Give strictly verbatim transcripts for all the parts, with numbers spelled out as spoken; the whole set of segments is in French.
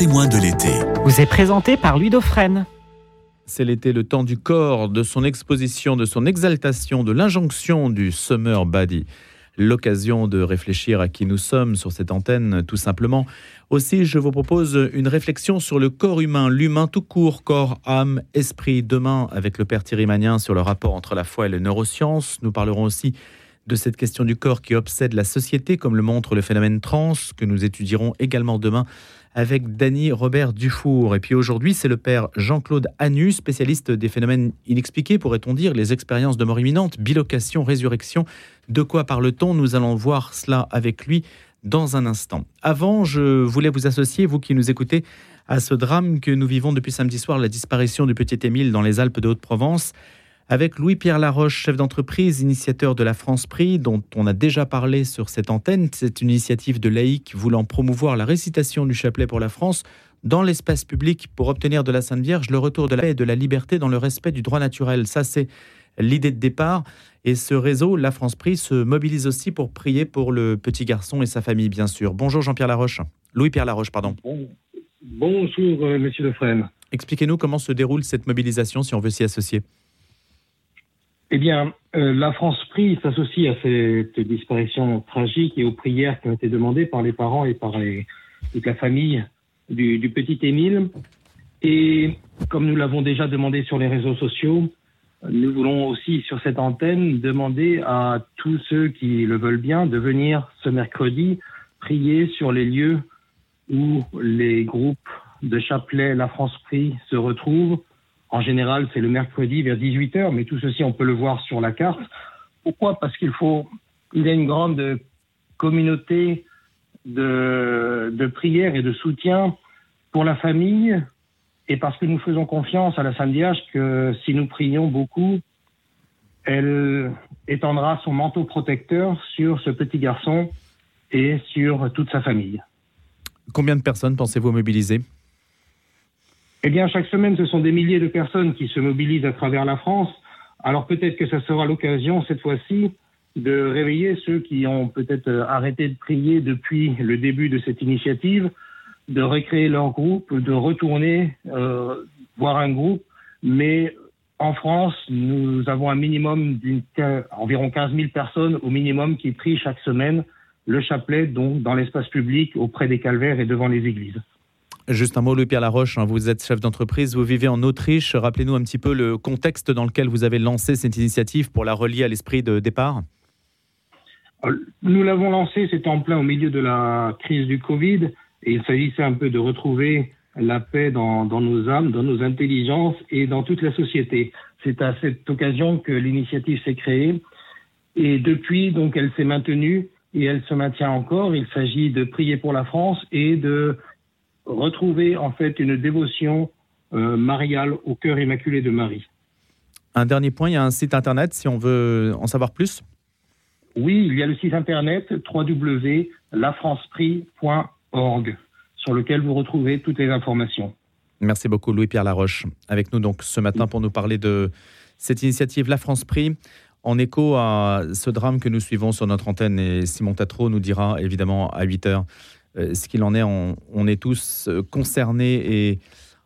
témoin de l'été. Vous est présenté par Ludofrène. C'est l'été, le temps du corps, de son exposition, de son exaltation, de l'injonction du summer body. L'occasion de réfléchir à qui nous sommes sur cette antenne, tout simplement. Aussi, je vous propose une réflexion sur le corps humain, l'humain tout court, corps, âme, esprit. Demain, avec le père Thierry Magnin, sur le rapport entre la foi et les neurosciences. Nous parlerons aussi de cette question du corps qui obsède la société, comme le montre le phénomène trans, que nous étudierons également demain avec Dany Robert Dufour. Et puis aujourd'hui, c'est le père Jean-Claude Hanus, spécialiste des phénomènes inexpliqués, pourrait-on dire, les expériences de mort imminente, bilocation, résurrection. De quoi parle-t-on ? Nous allons voir cela avec lui dans un instant. Avant, je voulais vous associer, vous qui nous écoutez, à ce drame que nous vivons depuis samedi soir, la disparition du petit Émile dans les Alpes de Haute-Provence. Avec Louis-Pierre Laroche, chef d'entreprise, initiateur de la France Prie, dont on a déjà parlé sur cette antenne. C'est une initiative de laïcs voulant promouvoir la récitation du chapelet pour la France dans l'espace public pour obtenir de la Sainte Vierge le retour de la paix et de la liberté dans le respect du droit naturel. Ça, c'est l'idée de départ. Et ce réseau, la France Prie, se mobilise aussi pour prier pour le petit garçon et sa famille, bien sûr. Bonjour Jean-Pierre Laroche. Louis-Pierre Laroche, pardon. Bon, bonjour, euh, monsieur Lefresne. Expliquez-nous comment se déroule cette mobilisation, si on veut s'y associer. Eh bien, euh, la France Prie s'associe à cette disparition tragique et aux prières qui ont été demandées par les parents et par les, toute la famille du, du petit Émile. Et comme nous l'avons déjà demandé sur les réseaux sociaux, nous voulons aussi sur cette antenne demander à tous ceux qui le veulent bien de venir ce mercredi prier sur les lieux où les groupes de chapelet La France Prie se retrouvent. En général, c'est le mercredi vers dix-huit heures, mais tout ceci, on peut le voir sur la carte. Pourquoi ? Parce qu'il faut, il y a une grande communauté de, de prières et de soutien pour la famille, et parce que nous faisons confiance à la Sainte Vierge que si nous prions beaucoup, elle étendra son manteau protecteur sur ce petit garçon et sur toute sa famille. Combien de personnes pensez-vous mobiliser ? Eh bien, chaque semaine, ce sont des milliers de personnes qui se mobilisent à travers la France. Alors peut-être que ça sera l'occasion, cette fois-ci, de réveiller ceux qui ont peut-être arrêté de prier depuis le début de cette initiative, de recréer leur groupe, de retourner euh, voir un groupe. Mais en France, nous avons un minimum d'une, environ quinze mille personnes au minimum qui prient chaque semaine le chapelet, donc dans l'espace public, auprès des calvaires et devant les églises. Juste un mot, Louis-Pierre Laroche, hein, vous êtes chef d'entreprise, vous vivez en Autriche. Rappelez-nous un petit peu le contexte dans lequel vous avez lancé cette initiative pour la relier à l'esprit de départ. Nous l'avons lancée, c'était en plein au milieu de la crise du Covid, et il s'agissait un peu de retrouver la paix dans, dans nos âmes, dans nos intelligences et dans toute la société. C'est à cette occasion que l'initiative s'est créée, et depuis, donc, elle s'est maintenue et elle se maintient encore. Il s'agit de prier pour la France et de retrouver en fait une dévotion euh, mariale au cœur immaculé de Marie. Un dernier point, il y a un site internet si on veut en savoir plus. Oui, il y a le site internet w w w point lafranceprix point org sur lequel vous retrouvez toutes les informations. Merci beaucoup Louis-Pierre Laroche, avec nous donc ce matin pour nous parler de cette initiative La France Prie. En écho à ce drame que nous suivons sur notre antenne, et Simon Tatreau nous dira évidemment à huit heures Euh, ce qu'il en est, on, on est tous concernés et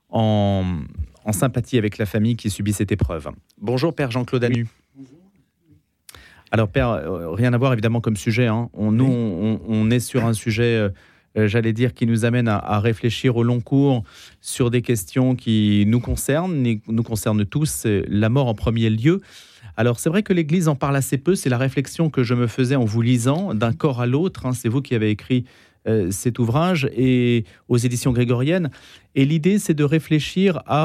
en, en sympathie avec la famille qui subit cette épreuve. Bonjour Père Jean-Claude Hanus. Bonjour. Alors Père, euh, rien à voir évidemment comme sujet. Hein. On, nous, on, on est sur un sujet, euh, j'allais dire, qui nous amène à, à réfléchir au long cours sur des questions qui nous concernent, et nous concernent tous, la mort en premier lieu. Alors c'est vrai que l'Église en parle assez peu, c'est la réflexion que je me faisais en vous lisant, D'un corps à l'autre, hein. C'est vous qui avez écrit Euh, cet ouvrage et aux éditions grégoriennes. Et l'idée, c'est de réfléchir à,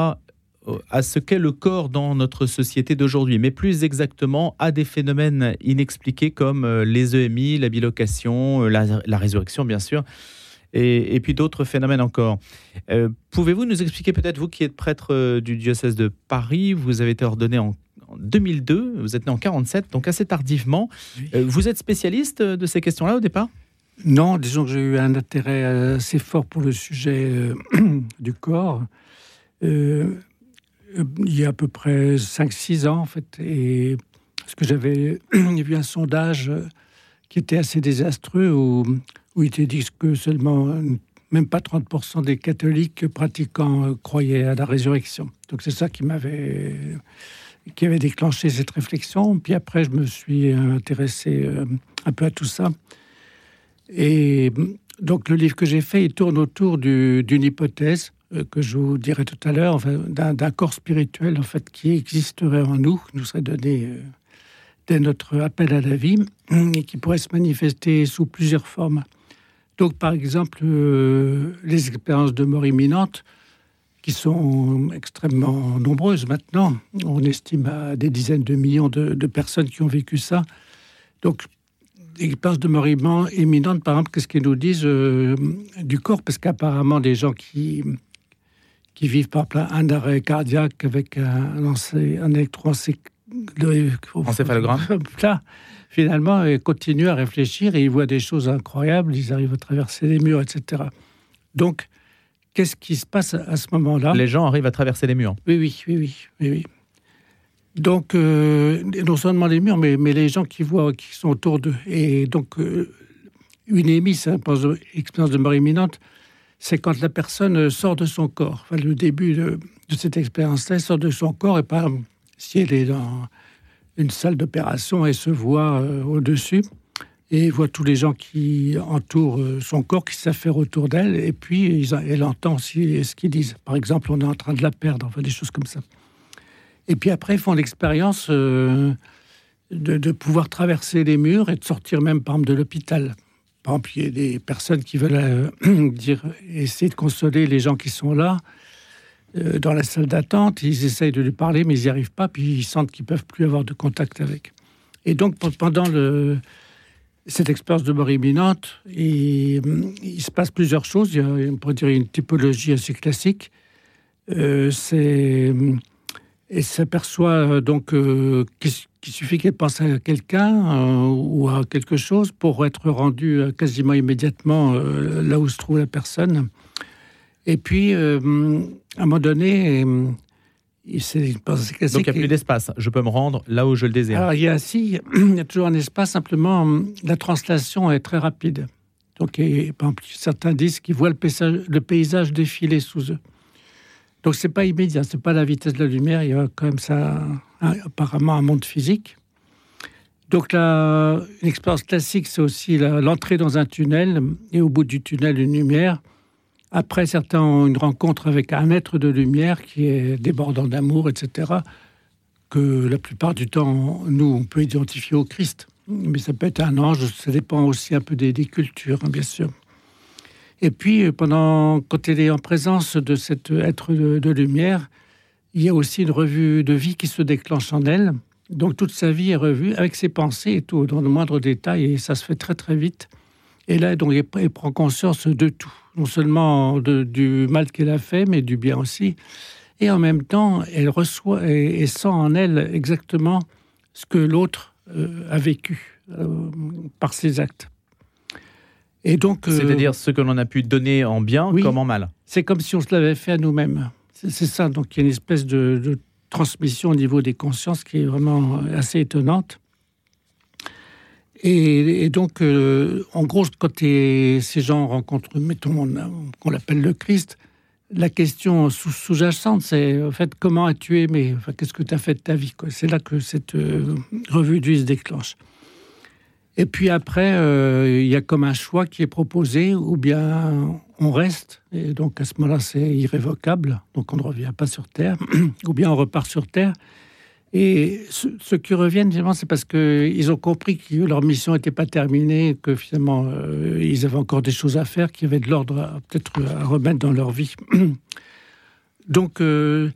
à ce qu'est le corps dans notre société d'aujourd'hui, mais plus exactement à des phénomènes inexpliqués comme euh, les E M I, la bilocation, euh, la, la résurrection, bien sûr, et, et puis d'autres phénomènes encore. Euh, pouvez-vous nous expliquer, peut-être, vous qui êtes prêtre euh, du diocèse de Paris, vous avez été ordonné en, en deux mille deux, vous êtes né en quarante-sept, donc assez tardivement. Oui. Euh, vous êtes spécialiste de ces questions-là au départ ? Non, disons que j'ai eu un intérêt assez fort pour le sujet euh, du corps euh, il y a à peu près cinq six ans en fait, et parce que j'avais vu un sondage qui était assez désastreux où, où il était dit que seulement même pas trente pour cent des catholiques pratiquants euh, croyaient à la résurrection. Donc c'est ça qui m'avait, qui avait déclenché cette réflexion. Puis après, je me suis intéressé euh, un peu à tout ça. Et donc le livre que j'ai fait, il tourne autour du, d'une hypothèse euh, que je vous dirai tout à l'heure, enfin, d'un, d'un corps spirituel en fait qui existerait en nous, qui nous serait donné euh, dès notre appel à la vie et qui pourrait se manifester sous plusieurs formes. Donc, par exemple, euh, les expériences de mort imminente, qui sont extrêmement nombreuses maintenant. On estime à des dizaines de millions de, de personnes qui ont vécu ça. Donc, les expériences de mort imminente, par exemple, qu'est-ce qu'ils nous disent euh, du corps ? Parce qu'apparemment, des gens qui, qui vivent par exemple un arrêt cardiaque avec un, un électroencéphalogramme, là, finalement, ils continuent à réfléchir et ils voient des choses incroyables, ils arrivent à traverser les murs, et cetera. Donc, qu'est-ce qui se passe à ce moment-là ? Les gens arrivent à traverser les murs. Oui, oui, oui, oui. oui, oui. Donc, euh, non seulement les murs, mais, mais les gens qui voient, qui sont autour d'eux. Et donc, euh, une émise, hein, expérience de mort imminente, c'est quand la personne sort de son corps. Enfin, le début de, de cette expérience-là, elle sort de son corps et par exemple, si elle est dans une salle d'opération et se voit euh, au-dessus et voit tous les gens qui entourent euh, son corps, qui s'affairent autour d'elle et puis ils, elle entend aussi ce qu'ils disent. Par exemple, on est en train de la perdre, enfin des choses comme ça. Et puis après, ils font l'expérience euh, de, de pouvoir traverser les murs et de sortir même, par exemple, de l'hôpital. Par exemple, il y a des personnes qui veulent euh, dire, essayer de consoler les gens qui sont là, dans la salle d'attente, ils essayent de lui parler, mais ils n'y arrivent pas, puis ils sentent qu'ils ne peuvent plus avoir de contact avec. Et donc, pendant le, cette expérience de mort imminente, il, il se passe plusieurs choses. Il y a, on pourrait dire, une typologie assez classique. Euh, c'est, elle s'aperçoit donc euh, qu'il, qu'il suffit qu'elle pense à quelqu'un euh, ou à quelque chose pour être rendue quasiment immédiatement euh, là où se trouve la personne. Et puis, euh, à un moment donné, et, c'est, c'est classique. Donc, il n'y a plus d'espace. Je peux me rendre là où je le désire. Alors, il y a, si, il y a toujours un espace. Simplement, la translation est très rapide. Donc, et, par exemple, certains disent qu'ils voient le paysage, le paysage défiler sous eux. Donc, ce n'est pas immédiat. Ce n'est pas la vitesse de la lumière. Il y a quand même ça, un, apparemment, un monde physique. Donc, la, une expérience classique, c'est aussi la, l'entrée dans un tunnel et au bout du tunnel, une lumière. Après, certains ont une rencontre avec un être de lumière qui est débordant d'amour, et cetera, que la plupart du temps, nous, on peut identifier au Christ. Mais ça peut être un ange, ça dépend aussi un peu des, des cultures, hein, bien sûr. Et puis, pendant, quand elle est en présence de cet être de, de lumière, il y a aussi une revue de vie qui se déclenche en elle. Donc, toute sa vie est revue avec ses pensées et tout, dans le moindre détail, et ça se fait très, très vite. Et là, donc, elle prend conscience de tout, non seulement de, du mal qu'elle a fait, mais du bien aussi. Et en même temps, elle reçoit et, et sent en elle exactement ce que l'autre euh, a vécu euh, par ses actes. Et donc, euh, c'est-à-dire ce que l'on a pu donner en bien, oui, comme en mal. C'est comme si on se l'avait fait à nous-mêmes. C'est, c'est ça. Donc, il y a une espèce de, de transmission au niveau des consciences qui est vraiment assez étonnante. Et, et donc, euh, en gros, quand t'es, ces gens rencontrent, mettons, qu'on l'appelle le Christ, la question sous, sous-jacente, c'est, en fait, comment as-tu aimé ? Enfin, qu'est-ce que tu as fait de ta vie, quoi ? C'est là que cette euh, revue de vie se déclenche. Et puis après, il euh, y a comme un choix qui est proposé, ou bien on reste, et donc à ce moment-là, c'est irrévocable, donc on ne revient pas sur Terre, ou bien on repart sur Terre. Et ceux qui reviennent, finalement, c'est parce qu'ils ont compris que leur mission n'était pas terminée, que finalement, euh, ils avaient encore des choses à faire, qu'il y avait de l'ordre à, peut-être à remettre dans leur vie. Donc, euh,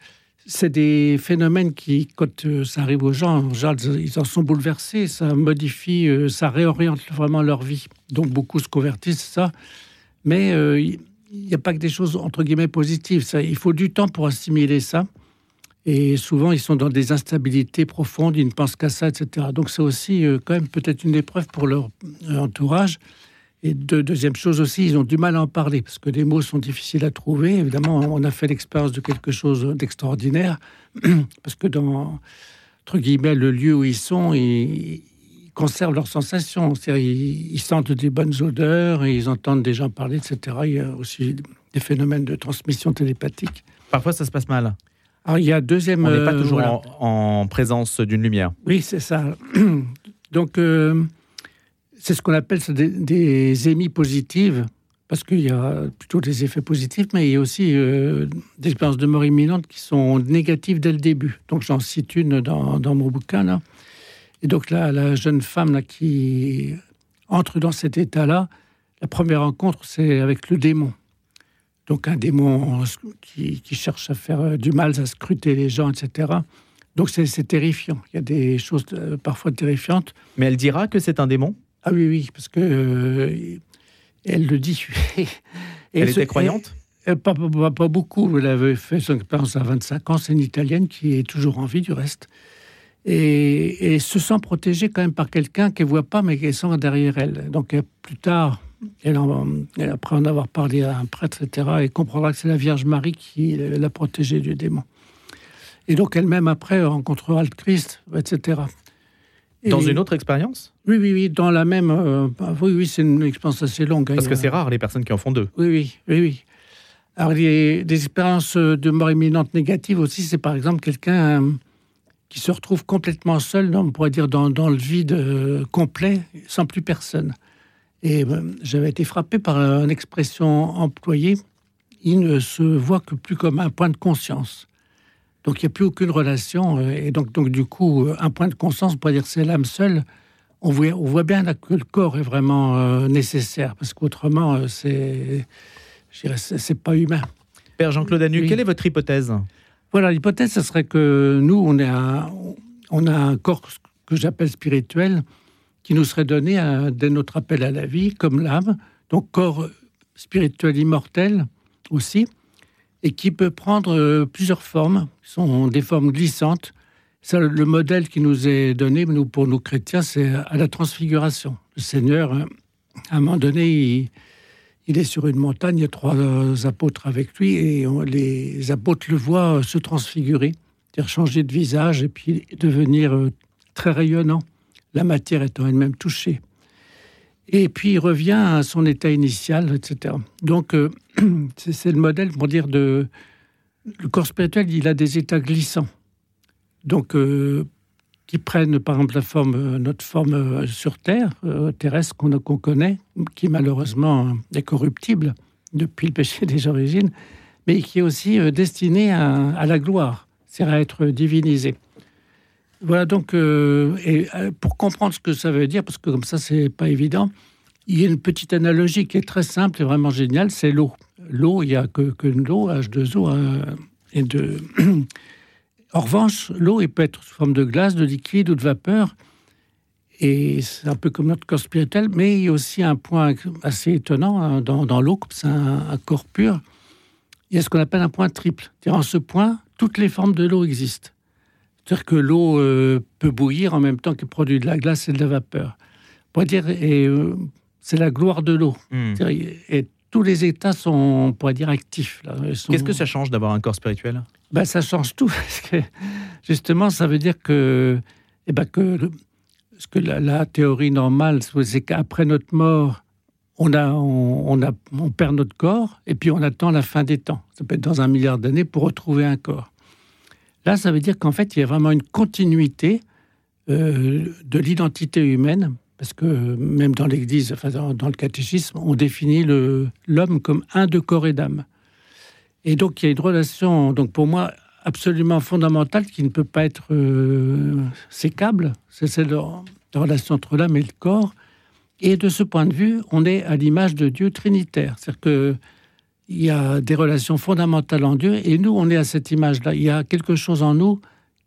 c'est des phénomènes qui, quand euh, ça arrive aux gens, en général, ils en sont bouleversés, ça modifie, euh, ça réoriente vraiment leur vie. Donc, beaucoup se convertissent, ça. Mais il euh, n'y a pas que des choses, entre guillemets, positives. Ça, il faut du temps pour assimiler ça. Et souvent, ils sont dans des instabilités profondes, ils ne pensent qu'à ça, et cetera. Donc, c'est aussi euh, quand même peut-être une épreuve pour leur entourage. Et de, deuxième chose aussi, ils ont du mal à en parler, parce que les mots sont difficiles à trouver. Évidemment, on a fait l'expérience de quelque chose d'extraordinaire, parce que dans, entre guillemets, le lieu où ils sont, ils, ils conservent leurs sensations. C'est-à-dire, ils, ils sentent des bonnes odeurs, et ils entendent des gens parler, et cetera. Il y a aussi des phénomènes de transmission télépathique. Parfois, ça se passe mal. Alors, il y a deuxième... On n'est pas toujours voilà. en, en présence d'une lumière. Oui, c'est ça. Donc, euh, c'est ce qu'on appelle des, des émis positives, parce qu'il y a plutôt des effets positifs, mais il y a aussi euh, des expériences de mort imminente qui sont négatives dès le début. Donc, j'en cite une dans, dans mon bouquin, là. Et donc, là, la jeune femme là, qui entre dans cet état-là, la première rencontre, c'est avec le démon. Donc, un démon qui, qui cherche à faire du mal, à scruter les gens, et cetera. Donc, c'est, c'est terrifiant. Il y a des choses euh, parfois terrifiantes. Mais elle dira que c'est un démon ? Ah oui, oui, parce que euh, elle le dit. Et elle était ce, croyante ? elle, elle, pas, pas, pas beaucoup. Elle avait fait son expérience à vingt-cinq ans. C'est une Italienne qui est toujours en vie, du reste. Et, et se sent protégée quand même par quelqu'un qu'elle ne voit pas, mais qu'elle sent derrière elle. Donc, plus tard... Elle en, elle, après en avoir parlé à un prêtre, et cetera, elle comprendra que c'est la Vierge Marie qui l'a protégée du démon. Et donc, elle-même, après, rencontrera le Christ, et cetera. Et dans une autre expérience ? Oui, oui, oui, dans la même... Euh, oui, oui, c'est une expérience assez longue. Parce hein, que a... c'est rare, les personnes qui en font deux. Oui, oui, oui, oui. Alors, les, les expériences de mort imminente négative aussi, c'est par exemple quelqu'un... Euh, qui se retrouve complètement seul, on pourrait dire, dans, dans le vide euh, complet, sans plus personne. Et ben, j'avais été frappé par une expression employée. Il ne se voit que plus comme un point de conscience. Donc, il n'y a plus aucune relation. Et donc, donc, du coup, un point de conscience, on pourrait dire c'est l'âme seule. On voit, on voit bien là que le corps est vraiment euh, nécessaire, parce qu'autrement, euh, c'est, je dirais, c'est, c'est pas humain. Père Jean-Claude Hanus, oui. Quelle est votre hypothèse ? Voilà, l'hypothèse, ce serait que nous, on a, on a un corps que j'appelle spirituel, qui nous serait donné à, dès notre appel à la vie, comme l'âme, donc corps spirituel immortel aussi, et qui peut prendre plusieurs formes, qui sont des formes glissantes. Ça, le modèle qui nous est donné, nous, pour nous chrétiens, c'est à la Transfiguration. Le Seigneur, à un moment donné, il, il est sur une montagne, il y a trois apôtres avec lui, et on, les apôtres le voient se transfigurer, c'est-à-dire changer de visage et puis devenir très rayonnant. La matière étant elle-même touchée. Et puis, il revient à son état initial, et cetera. Donc, euh, c'est, c'est le modèle, pour dire, de... Le corps spirituel, il a des états glissants. Donc, euh, qui prennent, par exemple, la forme, notre forme sur Terre, euh, terrestre, qu'on, qu'on connaît, qui, malheureusement, est corruptible depuis le péché des origines, mais qui est aussi euh, destinée à, à la gloire, c'est-à-dire à être divinisée. Voilà, donc, euh, et pour comprendre ce que ça veut dire, parce que comme ça, c'est pas évident, il y a une petite analogie qui est très simple et vraiment géniale, c'est l'eau. L'eau, il n'y a que, que de l'eau, H deux O. Euh, et de... En revanche, l'eau, elle peut être sous forme de glace, de liquide ou de vapeur, et c'est un peu comme notre corps spirituel, mais il y a aussi un point assez étonnant hein, dans, dans l'eau, comme c'est un, un corps pur, il y a ce qu'on appelle un point triple. C'est-à-dire, en ce point, toutes les formes de l'eau existent. C'est-à-dire que l'eau euh, peut bouillir en même temps qu'elle produit de la glace et de la vapeur. On pourrait dire, et, euh, c'est la gloire de l'eau. Mmh. Et tous les états sont, on pourrait dire, actifs. Là. Sont... Qu'est-ce que ça change d'avoir un corps spirituel ? Ben, ça change tout, parce que, justement, ça veut dire que, eh ben, que, le, parce que la, la théorie normale, c'est qu'après notre mort, on, a, on, on, a, on perd notre corps, et puis on attend la fin des temps. Ça peut être dans un milliard d'années pour retrouver un corps. Là, ça veut dire qu'en fait, il y a vraiment une continuité euh, de l'identité humaine, parce que même dans l'Église, enfin dans, dans le catéchisme, on définit le, l'homme comme un de corps et d'âme. Et donc, il y a une relation, donc pour moi, absolument fondamentale, qui ne peut pas être euh, sécable, c'est celle de la relation entre l'âme et le corps. Et de ce point de vue, on est à l'image de Dieu trinitaire, c'est-à-dire que il y a des relations fondamentales en Dieu, et nous, on est à cette image-là. Il y a quelque chose en nous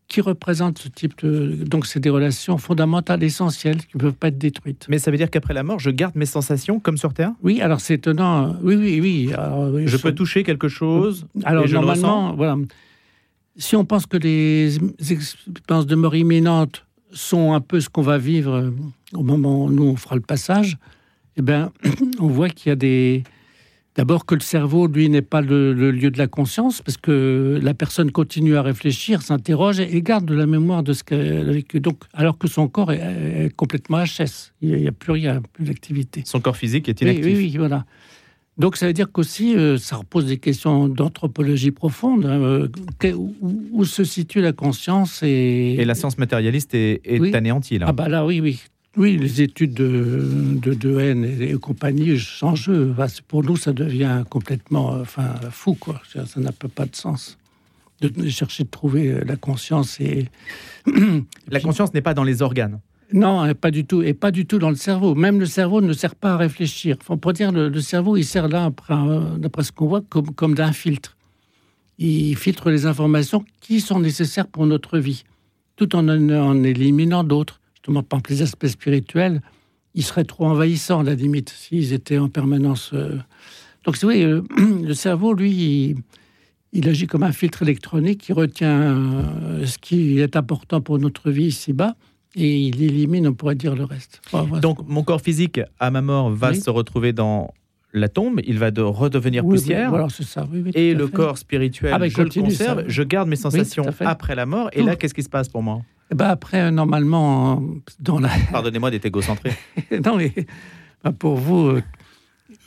qui représente ce type de... Donc, c'est des relations fondamentales, essentielles, qui ne peuvent pas être détruites. Mais ça veut dire qu'après la mort, je garde mes sensations, comme sur Terre ? Oui, alors c'est étonnant. Oui, oui, oui. Alors, je je peux toucher quelque chose, alors, et je le ressens. Voilà. Si on pense que les expériences de mort imminente sont un peu ce qu'on va vivre au moment où nous, on fera le passage, eh bien, on voit qu'il y a des... D'abord que le cerveau, lui, n'est pas le, le lieu de la conscience, parce que la personne continue à réfléchir, s'interroge et garde de la mémoire de ce qu'elle a vécu. Donc, alors que son corps est, est complètement H S, il n'y a plus rien, plus d'activité. Son corps physique est inactif. Oui, oui, oui, voilà. Donc ça veut dire qu'aussi, euh, ça repose des questions d'anthropologie profonde. Hein, euh, où, où se situe la conscience et... Et la science matérialiste est, est oui. anéantie, là. Ah bah là, oui, oui. Oui, les études de, de, de haine et, et compagnie sans jeu. Enfin, pour nous, ça devient complètement enfin, fou, quoi. Ça n'a pas de sens de, de chercher de trouver la conscience. Et... La conscience n'est pas dans les organes. Non, pas du tout, et pas du tout dans le cerveau. Même le cerveau ne sert pas à réfléchir. On pourrait dire le, le cerveau, il sert là, d'après ce qu'on voit, comme, comme d'un filtre. Il filtre les informations qui sont nécessaires pour notre vie, tout en en, en éliminant d'autres. Justement, par exemple, les aspects spirituels, ils seraient trop envahissants, à la limite, s'ils étaient en permanence... Euh... Donc, oui, euh, le cerveau, lui... Il... Il agit comme un filtre électronique qui retient euh, ce qui est important pour notre vie ici-bas et il élimine, on pourrait dire, le reste. Enfin, Donc, ce... mon corps physique, à ma mort, va oui. se retrouver dans la tombe, il va de redevenir oui, poussière. Oui, voilà, c'est ça. Oui, oui, et le fait. corps spirituel, ah, bah, je continue, le conserve, ça. je garde mes sensations oui, après la mort. Et Ouh. là, qu'est-ce qui se passe pour moi ? Et bah après, normalement, dans la... Pardonnez-moi d'être égocentré. Non, mais bah, pour vous... Euh...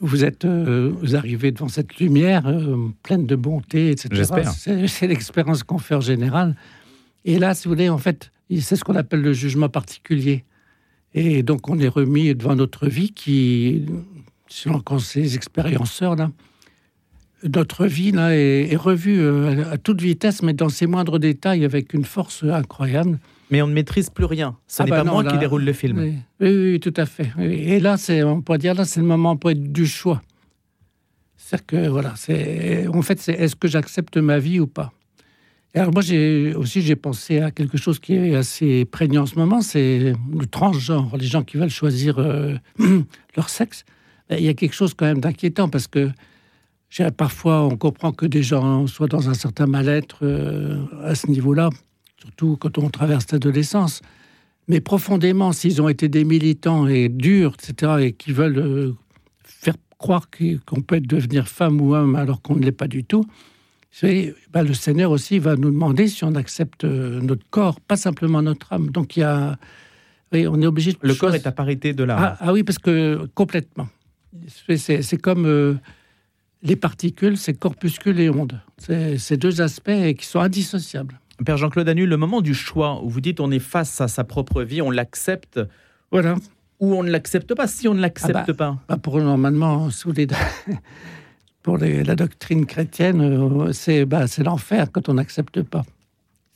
Vous êtes, euh, vous arrivez devant cette lumière euh, pleine de bonté, et cetera. J'espère. C'est, c'est l'expérience qu'on fait en général. Et là, si vous voulez, en fait, c'est ce qu'on appelle le jugement particulier. Et donc, on est remis devant notre vie qui, selon ces expérienceurs là, notre vie là est, est revue à toute vitesse, mais dans ses moindres détails, avec une force incroyable. Mais on ne maîtrise plus rien. Ce ah n'est bah pas non, moi là, qui déroule le film. Oui, oui, oui, tout à fait. Et là, c'est, on pourrait dire, là, c'est le moment pour être du choix. C'est-à-dire que, voilà, c'est, en fait, c'est est-ce que j'accepte ma vie ou pas ? Et alors moi, j'ai, aussi, j'ai pensé à quelque chose qui est assez prégnant en ce moment, c'est le transgenre, les gens qui veulent choisir euh, leur sexe. Il y a quelque chose quand même d'inquiétant, parce que j'ai, parfois, on comprend que des gens soient dans un certain mal-être euh, à ce niveau-là, surtout quand on traverse l'adolescence. Mais profondément, s'ils ont été des militants et durs, et cetera, et qui veulent euh, faire croire qu'on peut devenir femme ou homme alors qu'on ne l'est pas du tout, c'est, ben, le Seigneur aussi va nous demander si on accepte euh, notre corps, pas simplement notre âme. Donc, il y a... Oui, on est obligé de... Le corps est à parité de l'âme. Ah, ah oui, parce que, complètement. C'est, c'est, c'est comme... Euh, les particules, c'est corpuscule et onde. C'est, c'est deux aspects qui sont indissociables. Père Jean-Claude Hanus, le moment du choix, où vous dites on est face à sa propre vie, on l'accepte, voilà, ou on ne l'accepte pas, si on ne l'accepte ah bah, pas bah pour, normalement, sous les, pour les, la doctrine chrétienne, c'est, bah, c'est l'enfer quand on n'accepte pas.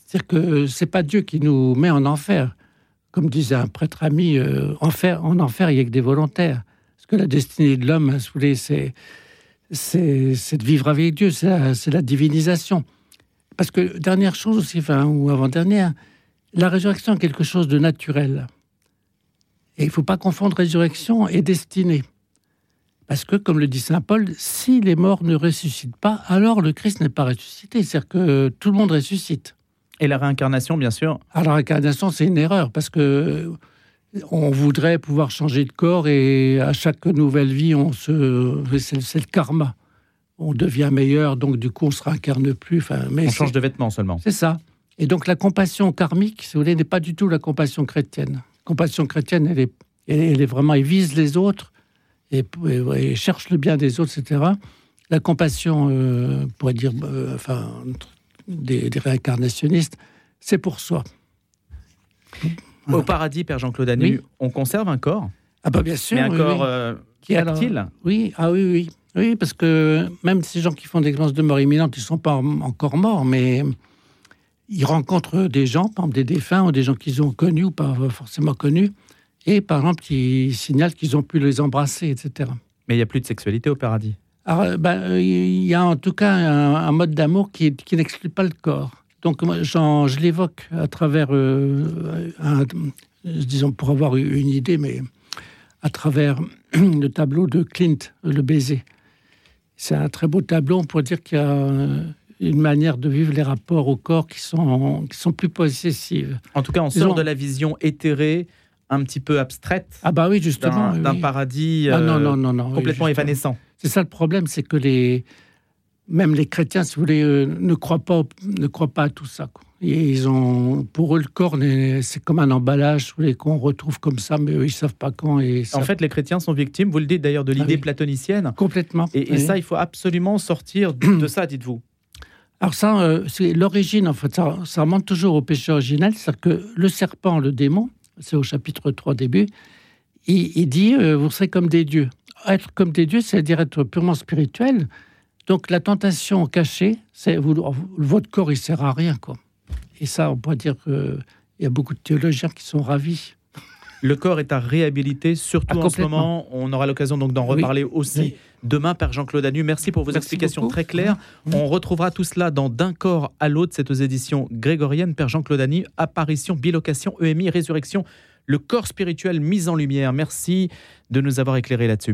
C'est-à-dire que ce n'est pas Dieu qui nous met en enfer. Comme disait un prêtre ami, euh, enfer, en enfer, il n'y a que des volontaires. Parce que la destinée de l'homme, sous les, c'est... C'est, c'est de vivre avec Dieu, c'est la, c'est la divinisation. Parce que, dernière chose aussi, enfin, ou avant-dernière, la résurrection est quelque chose de naturel. Et il ne faut pas confondre résurrection et destinée. Parce que, comme le dit saint Paul, si les morts ne ressuscitent pas, alors le Christ n'est pas ressuscité. C'est-à-dire que tout le monde ressuscite. Et la réincarnation, bien sûr. Alors, la réincarnation, c'est une erreur, parce que... On voudrait pouvoir changer de corps et à chaque nouvelle vie, on se... c'est, c'est le karma. On devient meilleur, donc du coup, on ne se réincarne plus. Enfin, mais on c'est... change de vêtements seulement. C'est ça. Et donc, la compassion karmique, si vous voulez, n'est pas du tout la compassion chrétienne. La compassion chrétienne, elle est, elle est vraiment... Elle vise les autres et, et, et cherche le bien des autres, et cetera. La compassion, euh, on pourrait dire, euh, enfin, des, des réincarnationnistes, c'est pour soi. Au paradis, Père Jean-Claude Hanus, oui. on conserve un corps. Ah bah bien sûr. Mais un oui, corps oui. Euh, qui tactile. Oui, ah oui, oui, oui, parce que même ces gens qui font des expériences de mort imminente, ils ne sont pas encore morts, mais ils rencontrent des gens, par exemple des défunts ou des gens qu'ils ont connus ou pas forcément connus, et par exemple ils signalent qu'ils ont pu les embrasser, et cetera. Mais il n'y a plus de sexualité au paradis. Alors, bah, il y a en tout cas un, un mode d'amour qui, qui n'exclut pas le corps. Donc, moi, j'en, je l'évoque à travers, euh, un, disons, pour avoir une idée, mais à travers le tableau de Clint, Le baiser. C'est un très beau tableau, on pourrait dire qu'il y a une manière de vivre les rapports au corps qui sont, qui sont plus possessives. En tout cas, on sort disons, de la vision éthérée, un petit peu abstraite, ah bah oui, justement, d'un, oui. d'un paradis euh, ah non, non, non, non, complètement oui, évanescent. C'est ça le problème, c'est que les, même les chrétiens, si vous voulez, euh, ne croient pas, ne croient pas à tout ça, quoi. Et ils ont, pour eux, le corps, c'est comme un emballage, vous voyez, qu'on retrouve comme ça, mais eux, ils savent pas quand. Et ça... En fait, les chrétiens sont victimes, vous le dites d'ailleurs, de l'idée ah oui. platonicienne. Complètement. Et, et oui. ça, il faut absolument sortir de ça, dites-vous. Alors ça, euh, c'est l'origine, en fait, ça, ça remonte toujours au péché originel, c'est-à-dire que le serpent, le démon, c'est au chapitre trois début, il, il dit, euh, vous serez comme des dieux. Être comme des dieux, c'est-à-dire être purement spirituel. Donc la tentation cachée, c'est, vous, votre corps, il sert à rien, quoi. Et ça, on pourrait dire qu'il y a beaucoup de théologiens qui sont ravis. Le corps est à réhabiliter, surtout ah, en ce moment. On aura l'occasion donc d'en reparler oui. aussi oui. demain, Père Jean-Claude Hanus. Merci pour vos Merci explications beaucoup. Très claires. Oui. On retrouvera tout cela dans D'un corps à l'autre. C'est aux éditions grégoriennes. Père Jean-Claude Hanus, apparition, bilocation, E M I, résurrection, le corps spirituel mis en lumière. Merci de nous avoir éclairés là-dessus.